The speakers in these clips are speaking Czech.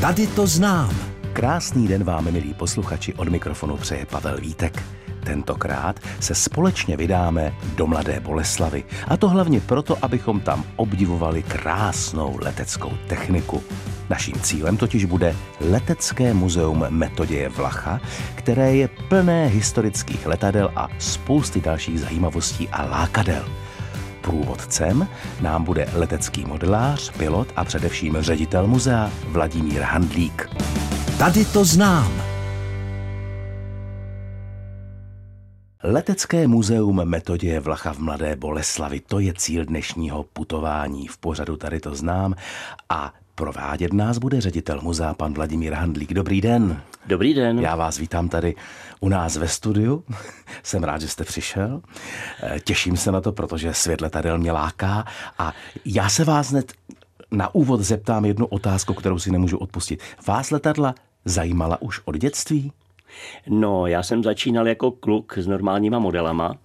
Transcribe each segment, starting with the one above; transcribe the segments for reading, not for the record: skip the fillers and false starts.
Tady to znám. Krásný den vám, milí posluchači, od mikrofonu přeje Pavel Vítek. Tentokrát se společně vydáme do Mladé Boleslavy. A to hlavně proto, abychom tam obdivovali krásnou leteckou techniku. Naším cílem totiž bude Letecké muzeum Metoděje Vlacha, které je plné historických letadel a spousty dalších zajímavostí a lákadel. Průvodcem nám bude letecký modelář, pilot a především ředitel muzea Vladimír Handlík. Tady to znám. Letecké muzeum Metoděje Vlacha v Mladé Boleslavi, to je cíl dnešního putování v pořadu Tady to znám a provádět nás bude ředitel muzea, pan Vladimír Handlík. Dobrý den. Dobrý den. Já vás vítám tady u nás ve studiu. Jsem rád, že jste přišel. Těším se na to, protože svět letadel mě láká. A já se vás hned na úvod zeptám jednu otázku, kterou si nemůžu odpustit. Vás letadla zajímala už od dětství? No, já jsem začínal jako kluk s normálníma modelama.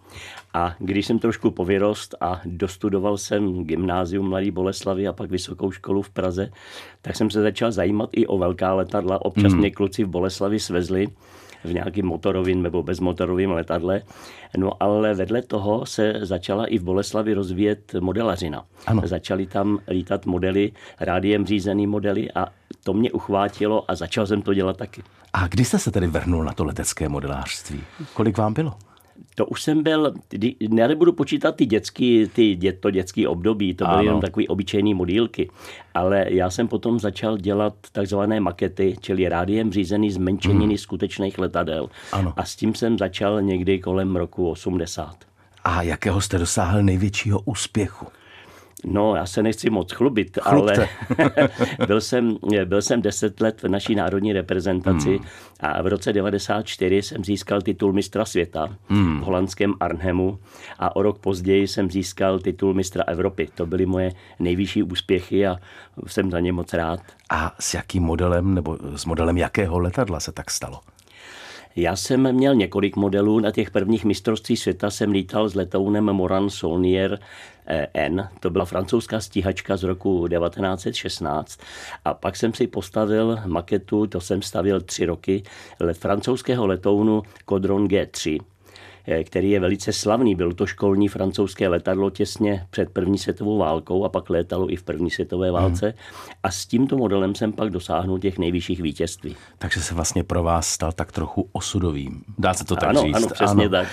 A když jsem trošku pověrost a dostudoval jsem gymnázium Mladé Boleslavy a pak vysokou školu v Praze, tak jsem se začal zajímat i o velká letadla. Občas mě kluci v Boleslavi svezli v nějakým motorovým nebo bezmotorovým letadle. No ale vedle toho se začala i v Boleslavi rozvíjet modelařina. Ano. Začaly tam lítat modely, rádiem řízený modely a to mě uchvátilo a začal jsem to dělat taky. A kdy jste se tedy vrhnul na to letecké modelářství? Kolik vám bylo? To už jsem byl, nebudu počítat to dětské období, to byly jenom takové obyčejné modílky, ale já jsem potom začal dělat takzvané makety, čili rádiem řízený zmenšeniny skutečných letadel. Ano. A s tím jsem začal někdy kolem roku 80. A jakého jste dosáhl největšího úspěchu? No, já se nechci moc chlubit, ale byl jsem 10 let v naší národní reprezentaci a v roce 1994 jsem získal titul mistra světa v holandském Arnhemu a o rok později jsem získal titul mistra Evropy. To byly moje nejvyšší úspěchy a jsem za ně moc rád. A s jakým modelem nebo s modelem jakého letadla se tak stalo? Já jsem měl několik modelů. Na těch prvních mistrovství světa jsem lítal s letounem Morane-Saulnier N. To byla francouzská stíhačka z roku 1916. A pak jsem si postavil maketu, to jsem stavil 3 roky, francouzského letounu Caudron G3, který je velice slavný. Bylo to školní francouzské letadlo těsně před první světovou válkou a pak létalo i v první světové válce. A s tímto modelem jsem pak dosáhnul těch nejvyšších vítězství. Takže se vlastně pro vás stal tak trochu osudovým. Dá se to tak říct? Ano, přesně tak.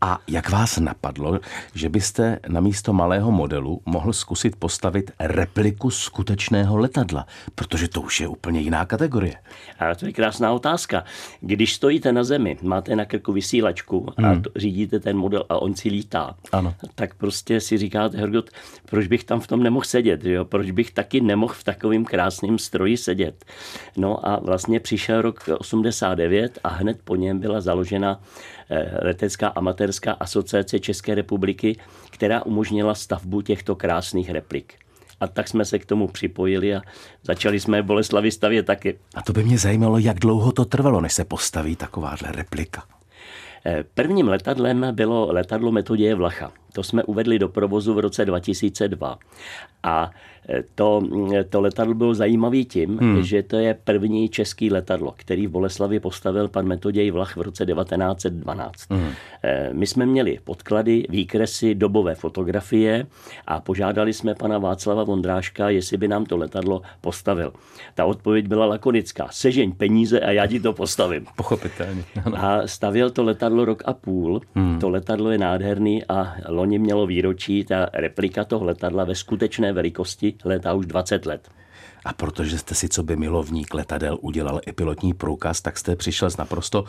A jak vás napadlo, že byste na místo malého modelu mohl zkusit postavit repliku skutečného letadla? Protože to už je úplně jiná kategorie. A to je krásná otázka. Když stojíte na zemi, máte na krku vysílačku a řídíte ten model a on si lítá, ano, tak prostě si říkáte, Hergot, proč bych tam v tom nemohl sedět, jo? Proč bych taky nemohl v takovým krásným stroji sedět. No a vlastně přišel rok 89 a hned po něm byla založena Letecká amatérská asociace České republiky, která umožnila stavbu těchto krásných replik. A tak jsme se k tomu připojili a začali jsme v Boleslavi stavět taky. A to by mě zajímalo, jak dlouho to trvalo, než se postaví takováhle replika. Prvním letadlem bylo letadlo Metoděje Vlacha. To jsme uvedli do provozu v roce 2002. A to letadlo bylo zajímavé tím, že to je první český letadlo, který v Boleslavi postavil pan Metoděj Vlach v roce 1912. My jsme měli podklady, výkresy, dobové fotografie a požádali jsme pana Václava Vondráška, jestli by nám to letadlo postavil. Ta odpověď byla lakonická. Sežeň peníze a já ti to postavím. Pochopitelně. A stavěl to letadlo rok a půl. To letadlo je nádherný a loni mělo výročí, ta replika toho letadla ve skutečné velikosti létá už 20 let. A protože jste si coby milovník letadel udělal i pilotní průkaz, tak jste přišel s naprosto,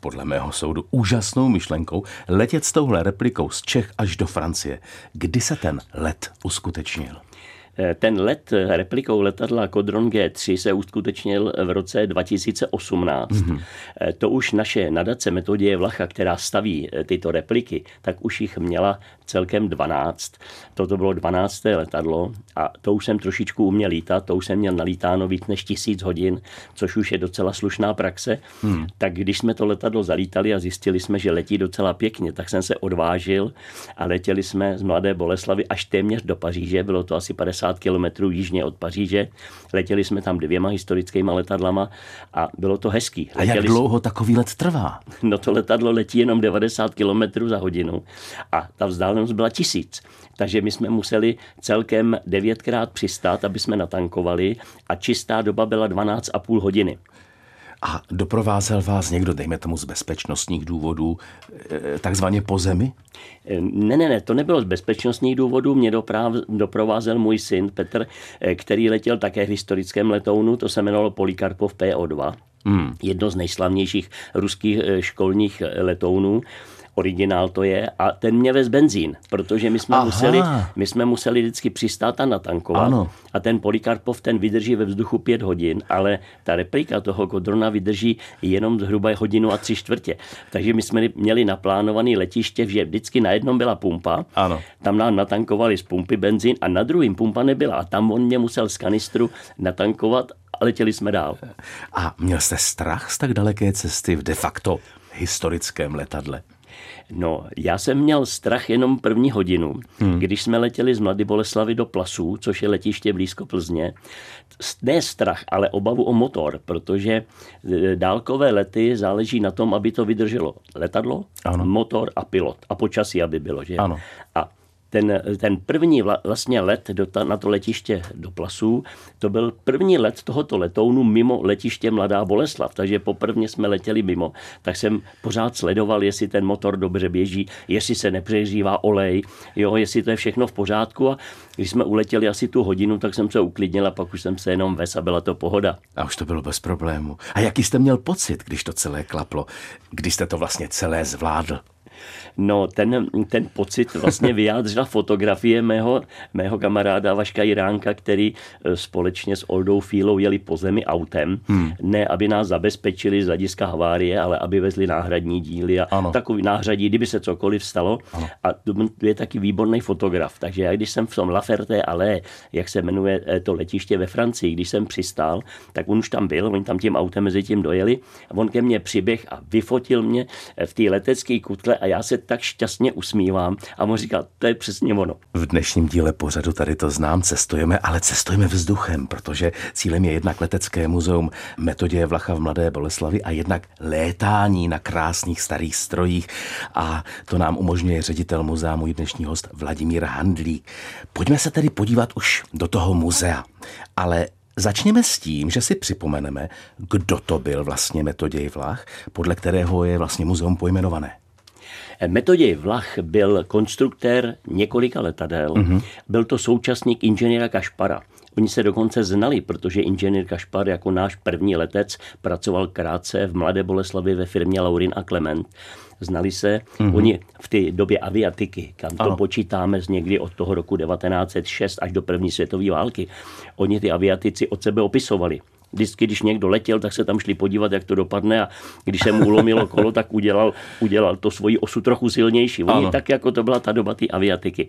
podle mého soudu, úžasnou myšlenkou letět s touhle replikou z Čech až do Francie. Kdy se ten let uskutečnil? Ten let replikou letadla Caudron G3 se uskutečnil v roce 2018. To už naše nadace Metoděje Vlacha, která staví tyto repliky, tak už jich měla celkem 12. Toto bylo 12. letadlo a to už jsem trošičku uměl lítat, to už jsem měl nalítáno víc než 1000 hodin, což už je docela slušná praxe. Tak když jsme to letadlo zalítali a zjistili jsme, že letí docela pěkně, tak jsem se odvážil a letěli jsme z Mladé Boleslavy až téměř do Paříže, bylo to asi 50 50 kilometrů jižně od Paříže. Letěli jsme tam 2 historickými letadlama a bylo to hezký. Letěli a jak dlouho takový let trvá? No to letadlo letí jenom 90 kilometrů za hodinu a ta vzdálenost byla 1000. Takže my jsme museli celkem 9krát přistát, aby jsme natankovali a čistá doba byla 12,5 hodiny. A doprovázel vás někdo, dejme tomu z bezpečnostních důvodů, takzvaně po zemi? Ne, to nebylo z bezpečnostních důvodů. Mě doprovázel můj syn Petr, který letěl také v historickém letounu, to se jmenovalo Polikarpov PO2. Jedno z nejslavnějších ruských školních letounů. Originál to je a ten mě vez benzín, protože my jsme museli vždycky přistát a natankovat. Ano. A ten Polikarpov ten vydrží ve vzduchu 5 hodin, ale ta replika toho Caudrona vydrží jenom zhruba 1 hodinu a 3/4. Takže my jsme měli naplánovaný letiště, že vždycky na jednom byla pumpa, ano. Tam nám natankovali z pumpy benzín a na druhém pumpa nebyla a tam on mě musel z kanistru natankovat a letěli jsme dál. A měl jste strach z tak daleké cesty v de facto historickém letadle? No, já jsem měl strach jenom 1. hodinu. Když jsme letěli z Mladé Boleslavy do Plasů, což je letiště blízko Plzně, ne strach, ale obavu o motor, protože dálkové lety záleží na tom, aby to vydrželo letadlo, ano. Motor a pilot. A počasí, aby bylo, že? Ano. A ten první vlastně let na to letiště do Plasů, to byl první let tohoto letounu mimo letiště Mladá Boleslav, takže poprvně jsme letěli mimo, tak jsem pořád sledoval, jestli ten motor dobře běží, jestli se nepřehřívá olej, jo, jestli to je všechno v pořádku a když jsme uletěli asi tu hodinu, tak jsem se uklidnil a pak už jsem se jenom ves a byla to pohoda. A už to bylo bez problému. A jaký jste měl pocit, když to celé klaplo, když jste to vlastně celé zvládl? No, ten pocit vlastně vyjádřila fotografie mého kamaráda Vaška Jiránka, který společně s Oldou Fílou jeli po zemi autem. Ne, aby nás zabezpečili z hlediska havárie, ale aby vezli náhradní díly a ano. Takový náhradí, kdyby se cokoliv stalo. Ano. A to je taky výborný fotograf. Takže já, když jsem v tom La Ferté Allée, jak se jmenuje to letiště ve Francii, když jsem přistál, tak on už tam byl, oni tam tím autem mezi tím dojeli. A on ke mně přiběh a vyfotil mě v té letecké kutle a já se tak šťastně usmívám a mu říká, to je přesně ono. V dnešním díle pořadu Tady to znám, cestujeme, ale cestujeme vzduchem, protože cílem je jednak Letecké muzeum Metoděje Vlacha v Mladé Boleslavi a jednak létání na krásných starých strojích a to nám umožňuje ředitel muzea, můj dnešní host Vladimír Handlík. Pojďme se tedy podívat už do toho muzea, ale začněme s tím, že si připomeneme, kdo to byl vlastně Metoděj Vlach, podle kterého je vlastně muzeum pojmenované. Metoděj Vlach byl konstruktér několika letadel, Byl to současník inženýra Kašpara. Oni se dokonce znali, protože inženýr Kašpar jako náš první letec pracoval krátce v Mladé Boleslavi ve firmě Laurin a Clement. Znali se, Oni v té době aviatiky, kam to počítáme z někdy od toho roku 1906 až do první světové války, oni ty aviatici od sebe opisovali. Vždycky, když někdo letěl, tak se tam šli podívat, jak to dopadne a když se mu ulomilo kolo, tak udělal to svoji osu trochu silnější. Oni tak, jako to byla ta doba té aviatiky.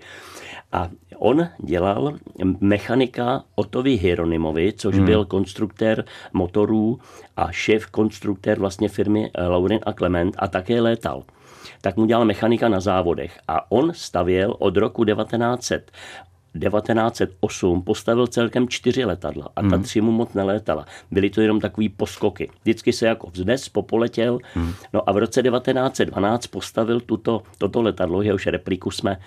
A on dělal mechanika Ottovi Hieronymovi, což byl konstruktér motorů a šéf konstruktér vlastně firmy Laurin a Clement a také létal. Tak mu dělal mechanika na závodech a on stavěl od roku 1908 postavil celkem 4 letadla a ta 3 mu moc nelétala. Byly to jenom takový poskoky. Vždycky se jako vznes, popoletěl. No a v roce 1912 postavil toto letadlo, jehož repliku jsme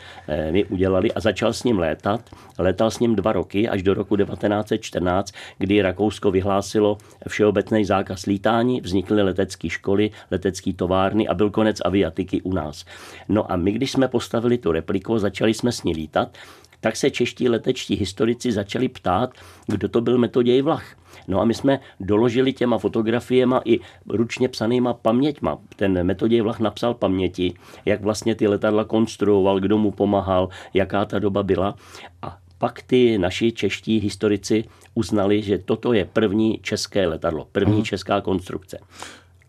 my udělali a začal s ním létat. Létal s ním 2 roky až do roku 1914, kdy Rakousko vyhlásilo všeobecný zákaz lítání, vznikly letecké školy, letecké továrny a byl konec aviatiky u nás. No a my, když jsme postavili tu repliku, začali jsme s ní lítat, tak se čeští letečtí historici začali ptát, kdo to byl Metoděj Vlach. No a my jsme doložili těma fotografiema i ručně psanýma paměťma. Ten Metoděj Vlach napsal paměti, jak vlastně ty letadla konstruoval, kdo mu pomáhal, jaká ta doba byla. A pak ty naši čeští historici uznali, že toto je první české letadlo, první česká konstrukce.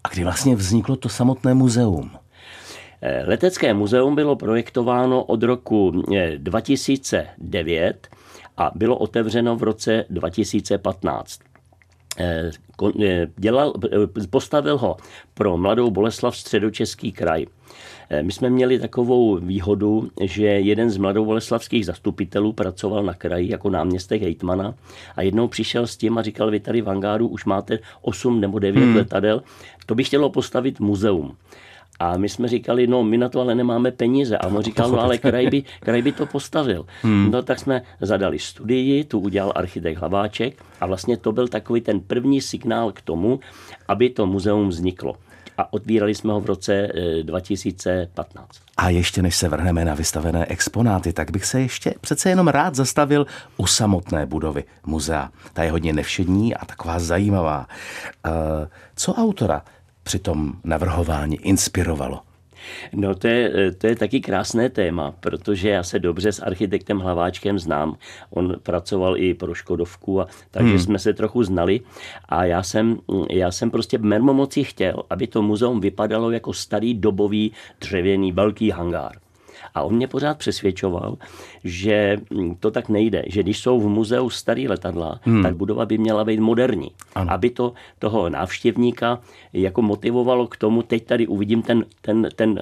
A kdy vlastně vzniklo to samotné muzeum? Letecké muzeum bylo projektováno od roku 2009 a bylo otevřeno v roce 2015. postavil ho pro Mladou Boleslav Středočeský kraj. My jsme měli takovou výhodu, že jeden z mladoboleslavských zastupitelů pracoval na kraji jako náměstek hejtmana a jednou přišel s tím a říkal, vy tady v hangáru už máte 8 nebo 9 letadel, to by chtělo postavit muzeum. A my jsme říkali, no my na to ale nemáme peníze. A on říkal, no ale kraj by to postavil. No tak jsme zadali studii, tu udělal architekt Hlaváček a vlastně to byl takový ten první signál k tomu, aby to muzeum vzniklo. A otvírali jsme ho v roce 2015. A ještě než se vrhneme na vystavené exponáty, tak bych se ještě přece jenom rád zastavil u samotné budovy muzea. Ta je hodně nevšední a taková zajímavá. Co autora při tom navrhování inspirovalo? No to je taky krásné téma, protože já se dobře s architektem Hlaváčkem znám. On pracoval i pro Škodovku, a takže jsme se trochu znali. A já jsem prostě mermomocí chtěl, aby to muzeum vypadalo jako starý dobový dřevěný velký hangár. A on mě pořád přesvědčoval, že to tak nejde, že když jsou v muzeu starý letadla, tak budova by měla být moderní. Ano. Aby to toho návštěvníka jako motivovalo k tomu, teď tady uvidím ten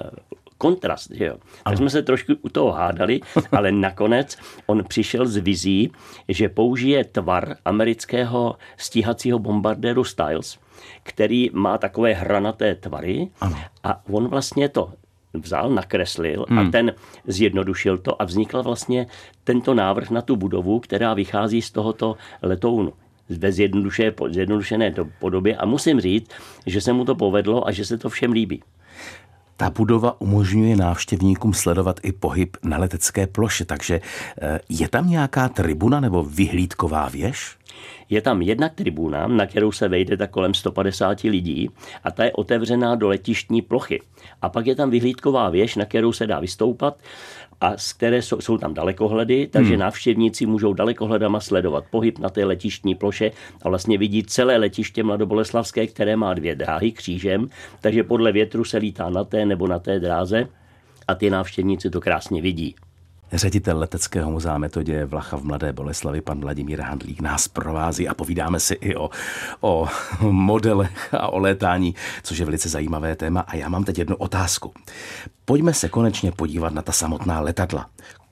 kontrast. Že jo? Tak jsme se trošku u toho hádali, ale nakonec on přišel s vizí, že použije tvar amerického stíhacího bombardéru Styles, který má takové hranaté tvary. Ano. A on vlastně to vzal, nakreslil a ten zjednodušil to a vznikl vlastně tento návrh na tu budovu, která vychází z tohoto letounu ve zjednodušené podobě a musím říct, že se mu to povedlo a že se to všem líbí. Ta budova umožňuje návštěvníkům sledovat i pohyb na letecké ploše, takže je tam nějaká tribuna nebo vyhlídková věž? Je tam jedna tribuna, na kterou se vejde tak kolem 150 lidí a ta je otevřená do letištní plochy. A pak je tam vyhlídková věž, na kterou se dá vystoupat a z které jsou tam dalekohledy, takže návštěvníci můžou dalekohledama sledovat pohyb na té letištní ploše a vlastně vidí celé letiště mladoboleslavské, které má 2 dráhy křížem, takže podle větru se lítá na té nebo na té dráze a ty návštěvníci to krásně vidí. Ředitel Leteckého muzea Metoděje Vlacha v Mladé Boleslavi, pan Vladimír Handlík, nás provází a povídáme si i o modelech a o létání, což je velice zajímavé téma. A já mám teď jednu otázku. Pojďme se konečně podívat na ta samotná letadla.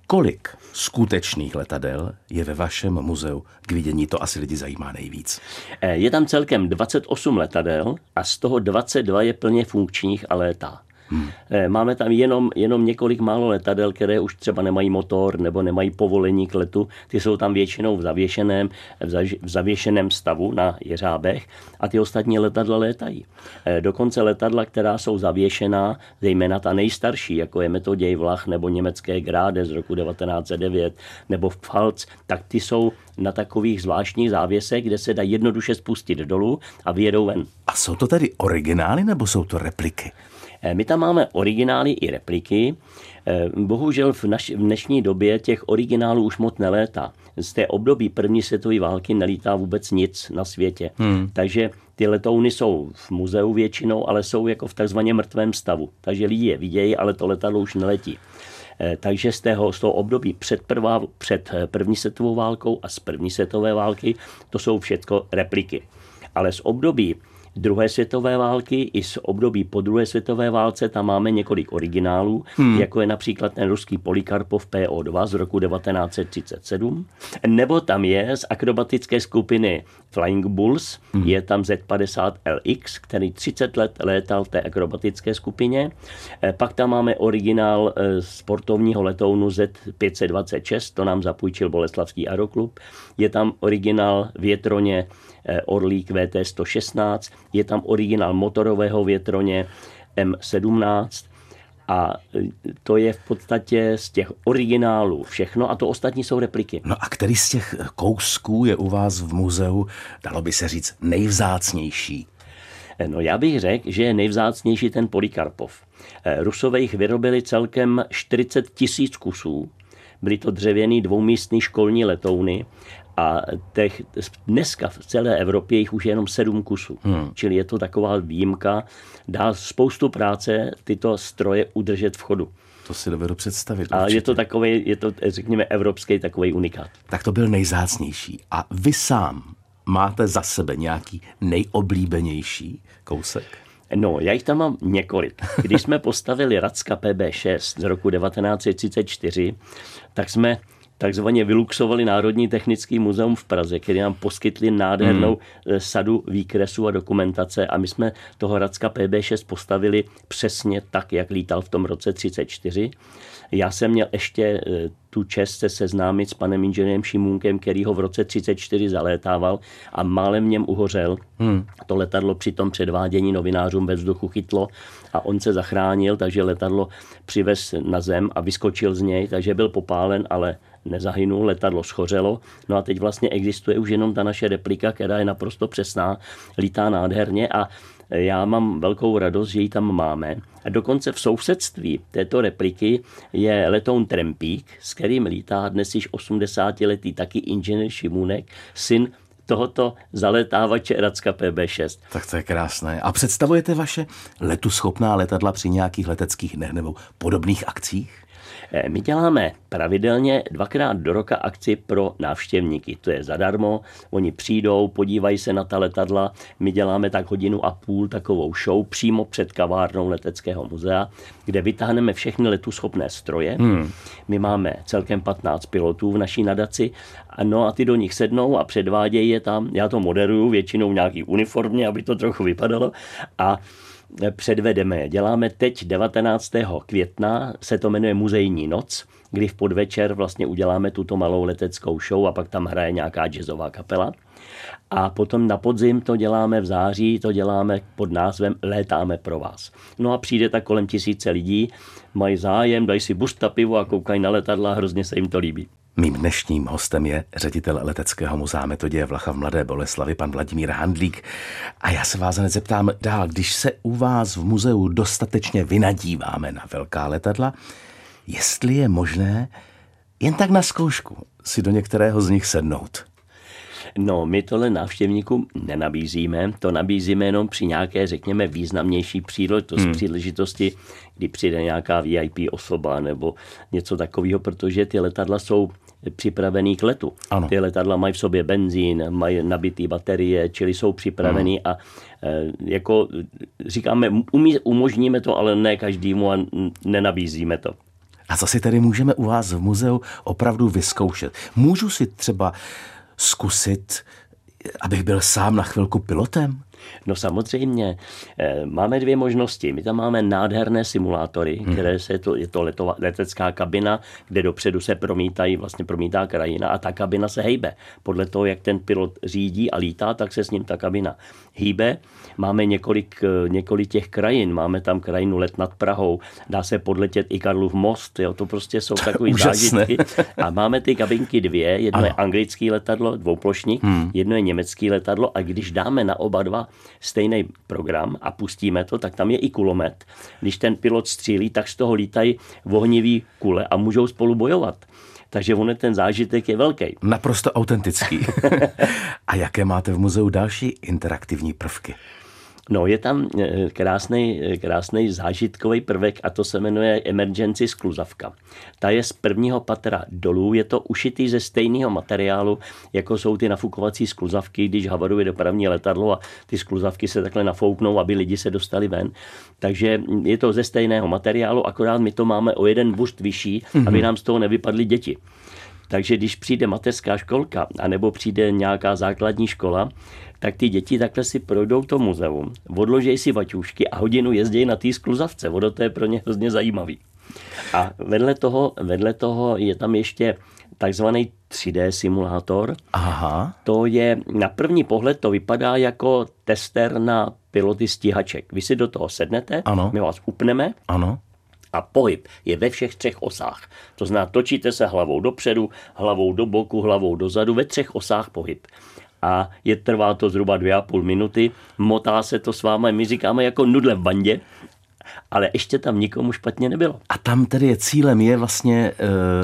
Kolik skutečných letadel je ve vašem muzeu k vidění? To asi lidi zajímá nejvíc. Je tam celkem 28 letadel a z toho 22 je plně funkčních a létá. Máme tam jenom několik málo letadel, které už třeba nemají motor nebo nemají povolení k letu. Ty jsou tam většinou v zavěšeném stavu na jeřábech a ty ostatní letadla létají. Dokonce letadla, která jsou zavěšená, zejména ta nejstarší, jako je Metoděj Vlach nebo německé Gráde z roku 1909 nebo Pfalz, tak ty jsou na takových zvláštních závěsech, kde se dá jednoduše spustit dolů a vyjedou ven. A jsou to tedy originály nebo jsou to repliky? My tam máme originály i repliky. Bohužel v dnešní době těch originálů už moc nelétá. Z té období první světové války nelítá vůbec nic na světě. Takže ty letouny jsou v muzeu většinou, ale jsou jako v takzvaně mrtvém stavu. Takže lidi je vidějí, ale to letadlo už neletí. Takže z toho období před první světovou válkou a z první světové války to jsou všechno repliky. Ale z období druhé světové války i z období po druhé světové válce tam máme několik originálů, jako je například ten ruský Polikarpov PO2 z roku 1937, nebo tam je z akrobatické skupiny Flying Bulls, je tam Z50LX, který 30 let létal v té akrobatické skupině. Pak tam máme originál sportovního letounu Z526, to nám zapůjčil Boleslavský aeroklub. Je tam originál větroně Orlík VT-116, je tam originál motorového větroně M17 a to je v podstatě z těch originálů všechno a to ostatní jsou repliky. No a který z těch kousků je u vás v muzeu, dalo by se říct, nejvzácnější? No já bych řekl, že je nejvzácnější ten Polikarpov. Rusové jich vyrobili celkem 40 000 kusů. Byly to dřevěný dvoumístný školní letouny a dneska v celé Evropě jich už je jenom 7 kusů. Čili je to taková výjimka. Dá spoustu práce tyto stroje udržet v chodu. To si dovedu představit. A určitě. je to, řekněme, evropský takový unikát. Tak to byl nejzácnější. A vy sám máte za sebe nějaký nejoblíbenější kousek? No, já jich tam mám několik. Když jsme postavili Racka PB6 z roku 1934, tak jsme takzvaně vyluxovali Národní technické muzeum v Praze, který nám poskytli nádhernou sadu výkresů a dokumentace, a my jsme toho Racka PB6 postavili přesně tak, jak lítal v tom roce 1934. Já jsem měl ještě tu čest se seznámit s panem inženýrem Šimůnkem, který ho v roce 1934 zalétával a málem v něm uhořel. To letadlo při tom předvádění novinářům ve vzduchu chytlo a on se zachránil, takže letadlo přivez na zem a vyskočil z něj, takže byl popálen, ale nezahynul, letadlo schořelo. No a teď vlastně existuje už jenom ta naše replika, která je naprosto přesná, lítá nádherně a já mám velkou radost, že ji tam máme. A dokonce v sousedství této repliky je letoun Trempík, s kterým lítá dnes již 80-letý taky inženýr Šimůnek, syn tohoto zaletávače Racka PB6. Tak to je krásné. A představujete vaše letuschopná letadla při nějakých leteckých dnech nebo podobných akcích? My děláme pravidelně 2krát do roka akci pro návštěvníky. To je zadarmo, oni přijdou, podívají se na ta letadla. My děláme tak 1,5 hodiny takovou show přímo před kavárnou Leteckého muzea, kde vytáhneme všechny letuschopné stroje. My máme celkem 15 pilotů v naší nadaci. No a ty do nich sednou a předvádějí je tam. Já to moderuju většinou nějaký uniformně, aby to trochu vypadalo. A předvedeme je. Děláme teď 19. května, se to jmenuje Muzejní noc, kdy v podvečer vlastně uděláme tuto malou leteckou show a pak tam hraje nějaká jazzová kapela. A potom na podzim to děláme v září, to děláme pod názvem Létáme pro vás. No a přijde tak kolem 1000 lidí, mají zájem, dají si buřta pivo a koukají na letadla, hrozně se jim to líbí. Mým dnešním hostem je ředitel Leteckého muzea Metoděje Vlacha v Mladé Boleslavi, pan Vladimír Handlík. A já se vás hned zeptám dál, když se u vás v muzeu dostatečně vynadíváme na velká letadla, jestli je možné jen tak na zkoušku si do některého z nich sednout. No, my tohle návštěvníkům nenabízíme, to nabízíme jenom při nějaké, řekněme, významnější příležitosti, kdy přijde nějaká VIP osoba nebo něco takového, protože ty letadla jsou připravený k letu. Ano. Ty letadla mají v sobě benzín, mají nabitý baterie, čili jsou připravený a jako říkáme, umožníme to, ale ne každému a nenabízíme to. A co si tedy můžeme u vás v muzeu opravdu vyzkoušet? Můžu si třeba zkusit, abych byl sám na chvilku pilotem? No samozřejmě. Máme dvě možnosti. My tam máme nádherné simulátory, které letecká kabina, kde dopředu se promítá krajina a ta kabina se hejbe. Podle toho, jak ten pilot řídí a lítá, tak se s ním ta kabina hýbe. Máme několik těch krajin. Máme tam krajinu Let nad Prahou. Dá se podletět i Karlův most. Jo? To prostě jsou takové zážitky. A máme ty kabinky dvě. Jedno je anglické letadlo, dvouplošník, jedno je německé letadlo a když dáme na oba dva stejný program a pustíme to, tak tam je i kulomet. Když ten pilot střílí, tak z toho lítají ohnivý kule a můžou spolu bojovat. Takže on ten zážitek je velký. Naprosto autentický. A jaké máte v muzeu další interaktivní prvky? No, je tam krásný zážitkový prvek a to se jmenuje Emergency skluzavka. Ta je z prvního patra dolů, je to ušitý ze stejného materiálu, jako jsou ty nafukovací skluzavky, když havaruje dopravní letadlo a ty skluzavky se takhle nafouknou, aby lidi se dostali ven. Takže je to ze stejného materiálu, akorát my to máme o jeden bušt vyšší, aby nám z toho nevypadly děti. Takže když přijde mateřská školka anebo přijde nějaká základní škola, tak ty děti takhle si projdou to muzeum, odložejí si vaťůšky a hodinu jezdějí na té skluzavce. Vodo, to je pro ně hrozně zajímavý. A vedle toho je tam ještě takzvaný 3D simulátor. Aha. To je, na první pohled to vypadá jako tester na piloty stíhaček. Vy si do toho sednete, ano. My vás upneme. Ano. A pohyb je ve všech třech osách. To znamená, točíte se hlavou dopředu, hlavou do boku, hlavou dozadu, ve třech osách pohyb. A trvá to zhruba 2,5 minuty, motá se to s vámi, my říkáme jako nudle v bandě, ale ještě tam nikomu špatně nebylo. A tam tedy cílem je vlastně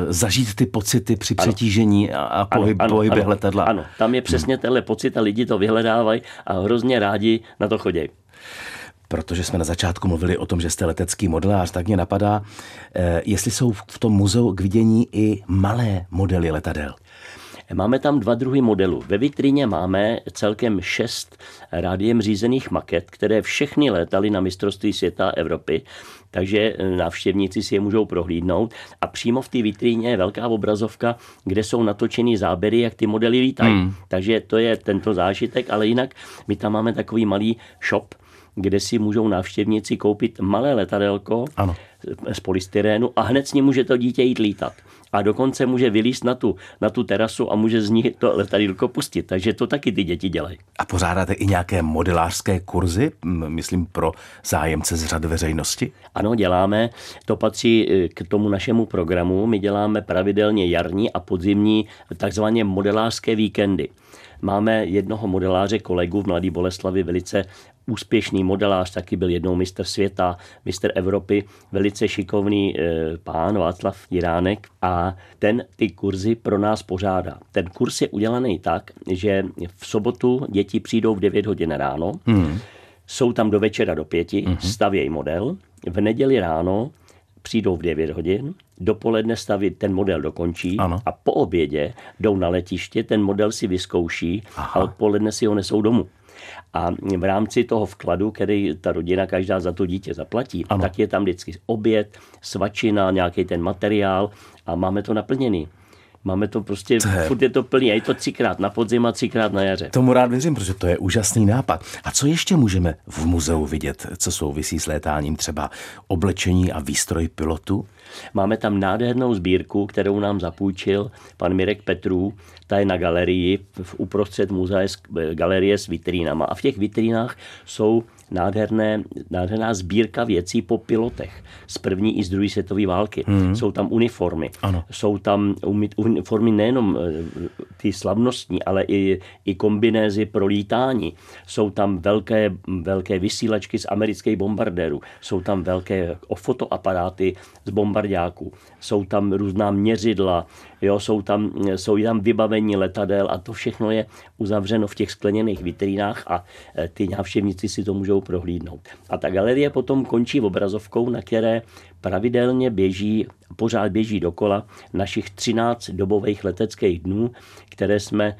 zažít ty pocity při přetížení a pohyby letadla. Ano, tam je přesně tenhle pocit a lidi to vyhledávají a hrozně rádi na to chodí. Protože jsme na začátku mluvili o tom, že jste letecký modelář, tak mě napadá, jestli jsou v tom muzeu k vidění i malé modely letadel. Máme tam dva druhy modelů. Ve vitrině máme celkem 6 rádiem řízených maket, které všechny létaly na mistrovství světa Evropy, takže návštěvníci si je můžou prohlídnout. A přímo v té vitríně je velká obrazovka, kde jsou natočený záběry, jak ty modely lítají. Takže to je tento zážitek, ale jinak my tam máme takový malý shop, kde si můžou návštěvníci koupit malé letadelko z polystyrénu a hned s ním může to dítě jít lítat. A dokonce může vylíst na tu terasu a může z ní to letadílko pustit. Takže to taky ty děti dělají. A pořádáte i nějaké modelářské kurzy, myslím, pro zájemce z řad veřejnosti? Ano, děláme. To patří k tomu našemu programu. My děláme pravidelně jarní a podzimní takzvané modelářské víkendy. Máme jednoho modeláře, kolegu v Mladé Boleslavi, velice úspěšný modelář, taky byl jednou mistr světa, mistr Evropy, velice šikovný pán Václav Jiránek, a ten ty kurzy pro nás pořádá. Ten kurz je udělaný tak, že v sobotu děti přijdou v 9 hodin ráno, jsou tam do večera do 5, stavějí model, v neděli ráno přijdou v 9 hodin, dopoledne stavit ten model dokončí a po obědě jdou na letiště, ten model si vyzkouší a odpoledne si ho nesou domů. A v rámci toho vkladu, který ta rodina každá za to dítě zaplatí, tak je tam vždycky oběd, svačina, nějaký ten materiál a máme to naplněný. Máme to prostě, furt je to plný. A je to 3krát na podzim a 3krát na jaře. Tomu rád věřím, protože to je úžasný nápad. A co ještě můžeme v muzeu vidět, co souvisí s létáním, třeba oblečení a výstroj pilotů? Máme tam nádhernou sbírku, kterou nám zapůjčil pan Mirek Petrů. Ta je na galerii, uprostřed muzea galerie s vitrínama. A v těch vitrínách jsou nádherná sbírka věcí po pilotech z první i z druhé světové války. Jsou tam uniformy. Jsou tam uniformy nejenom ty slavnostní, ale i kombinézy pro lítání. Jsou tam velké vysílačky z amerických bombardérů. Jsou tam velké fotoaparáty z bombardáků. Jsou tam různá měřidla. Jo, jsou tam vybavení letadel a to všechno je uzavřeno v těch skleněných vitrínách a ty návštěvníci si to můžou prohlídnout. A ta galerie potom končí obrazovkou, na které pravidelně pořád běží dokola našich 13 dobových leteckých dnů, které jsme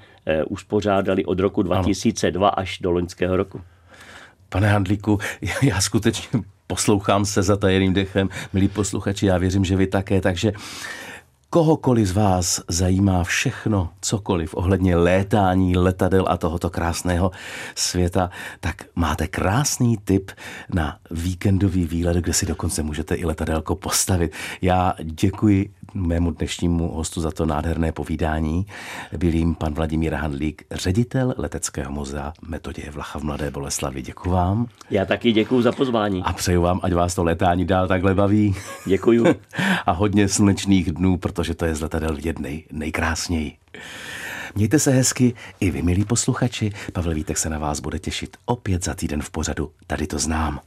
uspořádali od roku 2002 až do loňského roku. Pane Handlíku, já skutečně poslouchám se zatajeným dechem. Milí posluchači, já věřím, že vy také, takže kohokoliv z vás zajímá všechno, cokoliv ohledně létání, letadel a tohoto krásného světa, tak máte krásný tip na víkendový výlet, kde si dokonce můžete i letadelko postavit. Já děkuji mému dnešnímu hostu za to nádherné povídání. Byl jím pan Vladimír Handlík, ředitel Leteckého muzea Metoděje Vlacha v Mladé Boleslavi. Děkuji vám. Já taky děkuji za pozvání. A přeju vám, ať vás to létání dál takhle baví. Děkuji. A hodně slunečných dnů, protože to je z letadel vidět nejkrásněji. Mějte se hezky i vy, milí posluchači. Pavel Vítek se na vás bude těšit opět za týden v pořadu Tady to znám.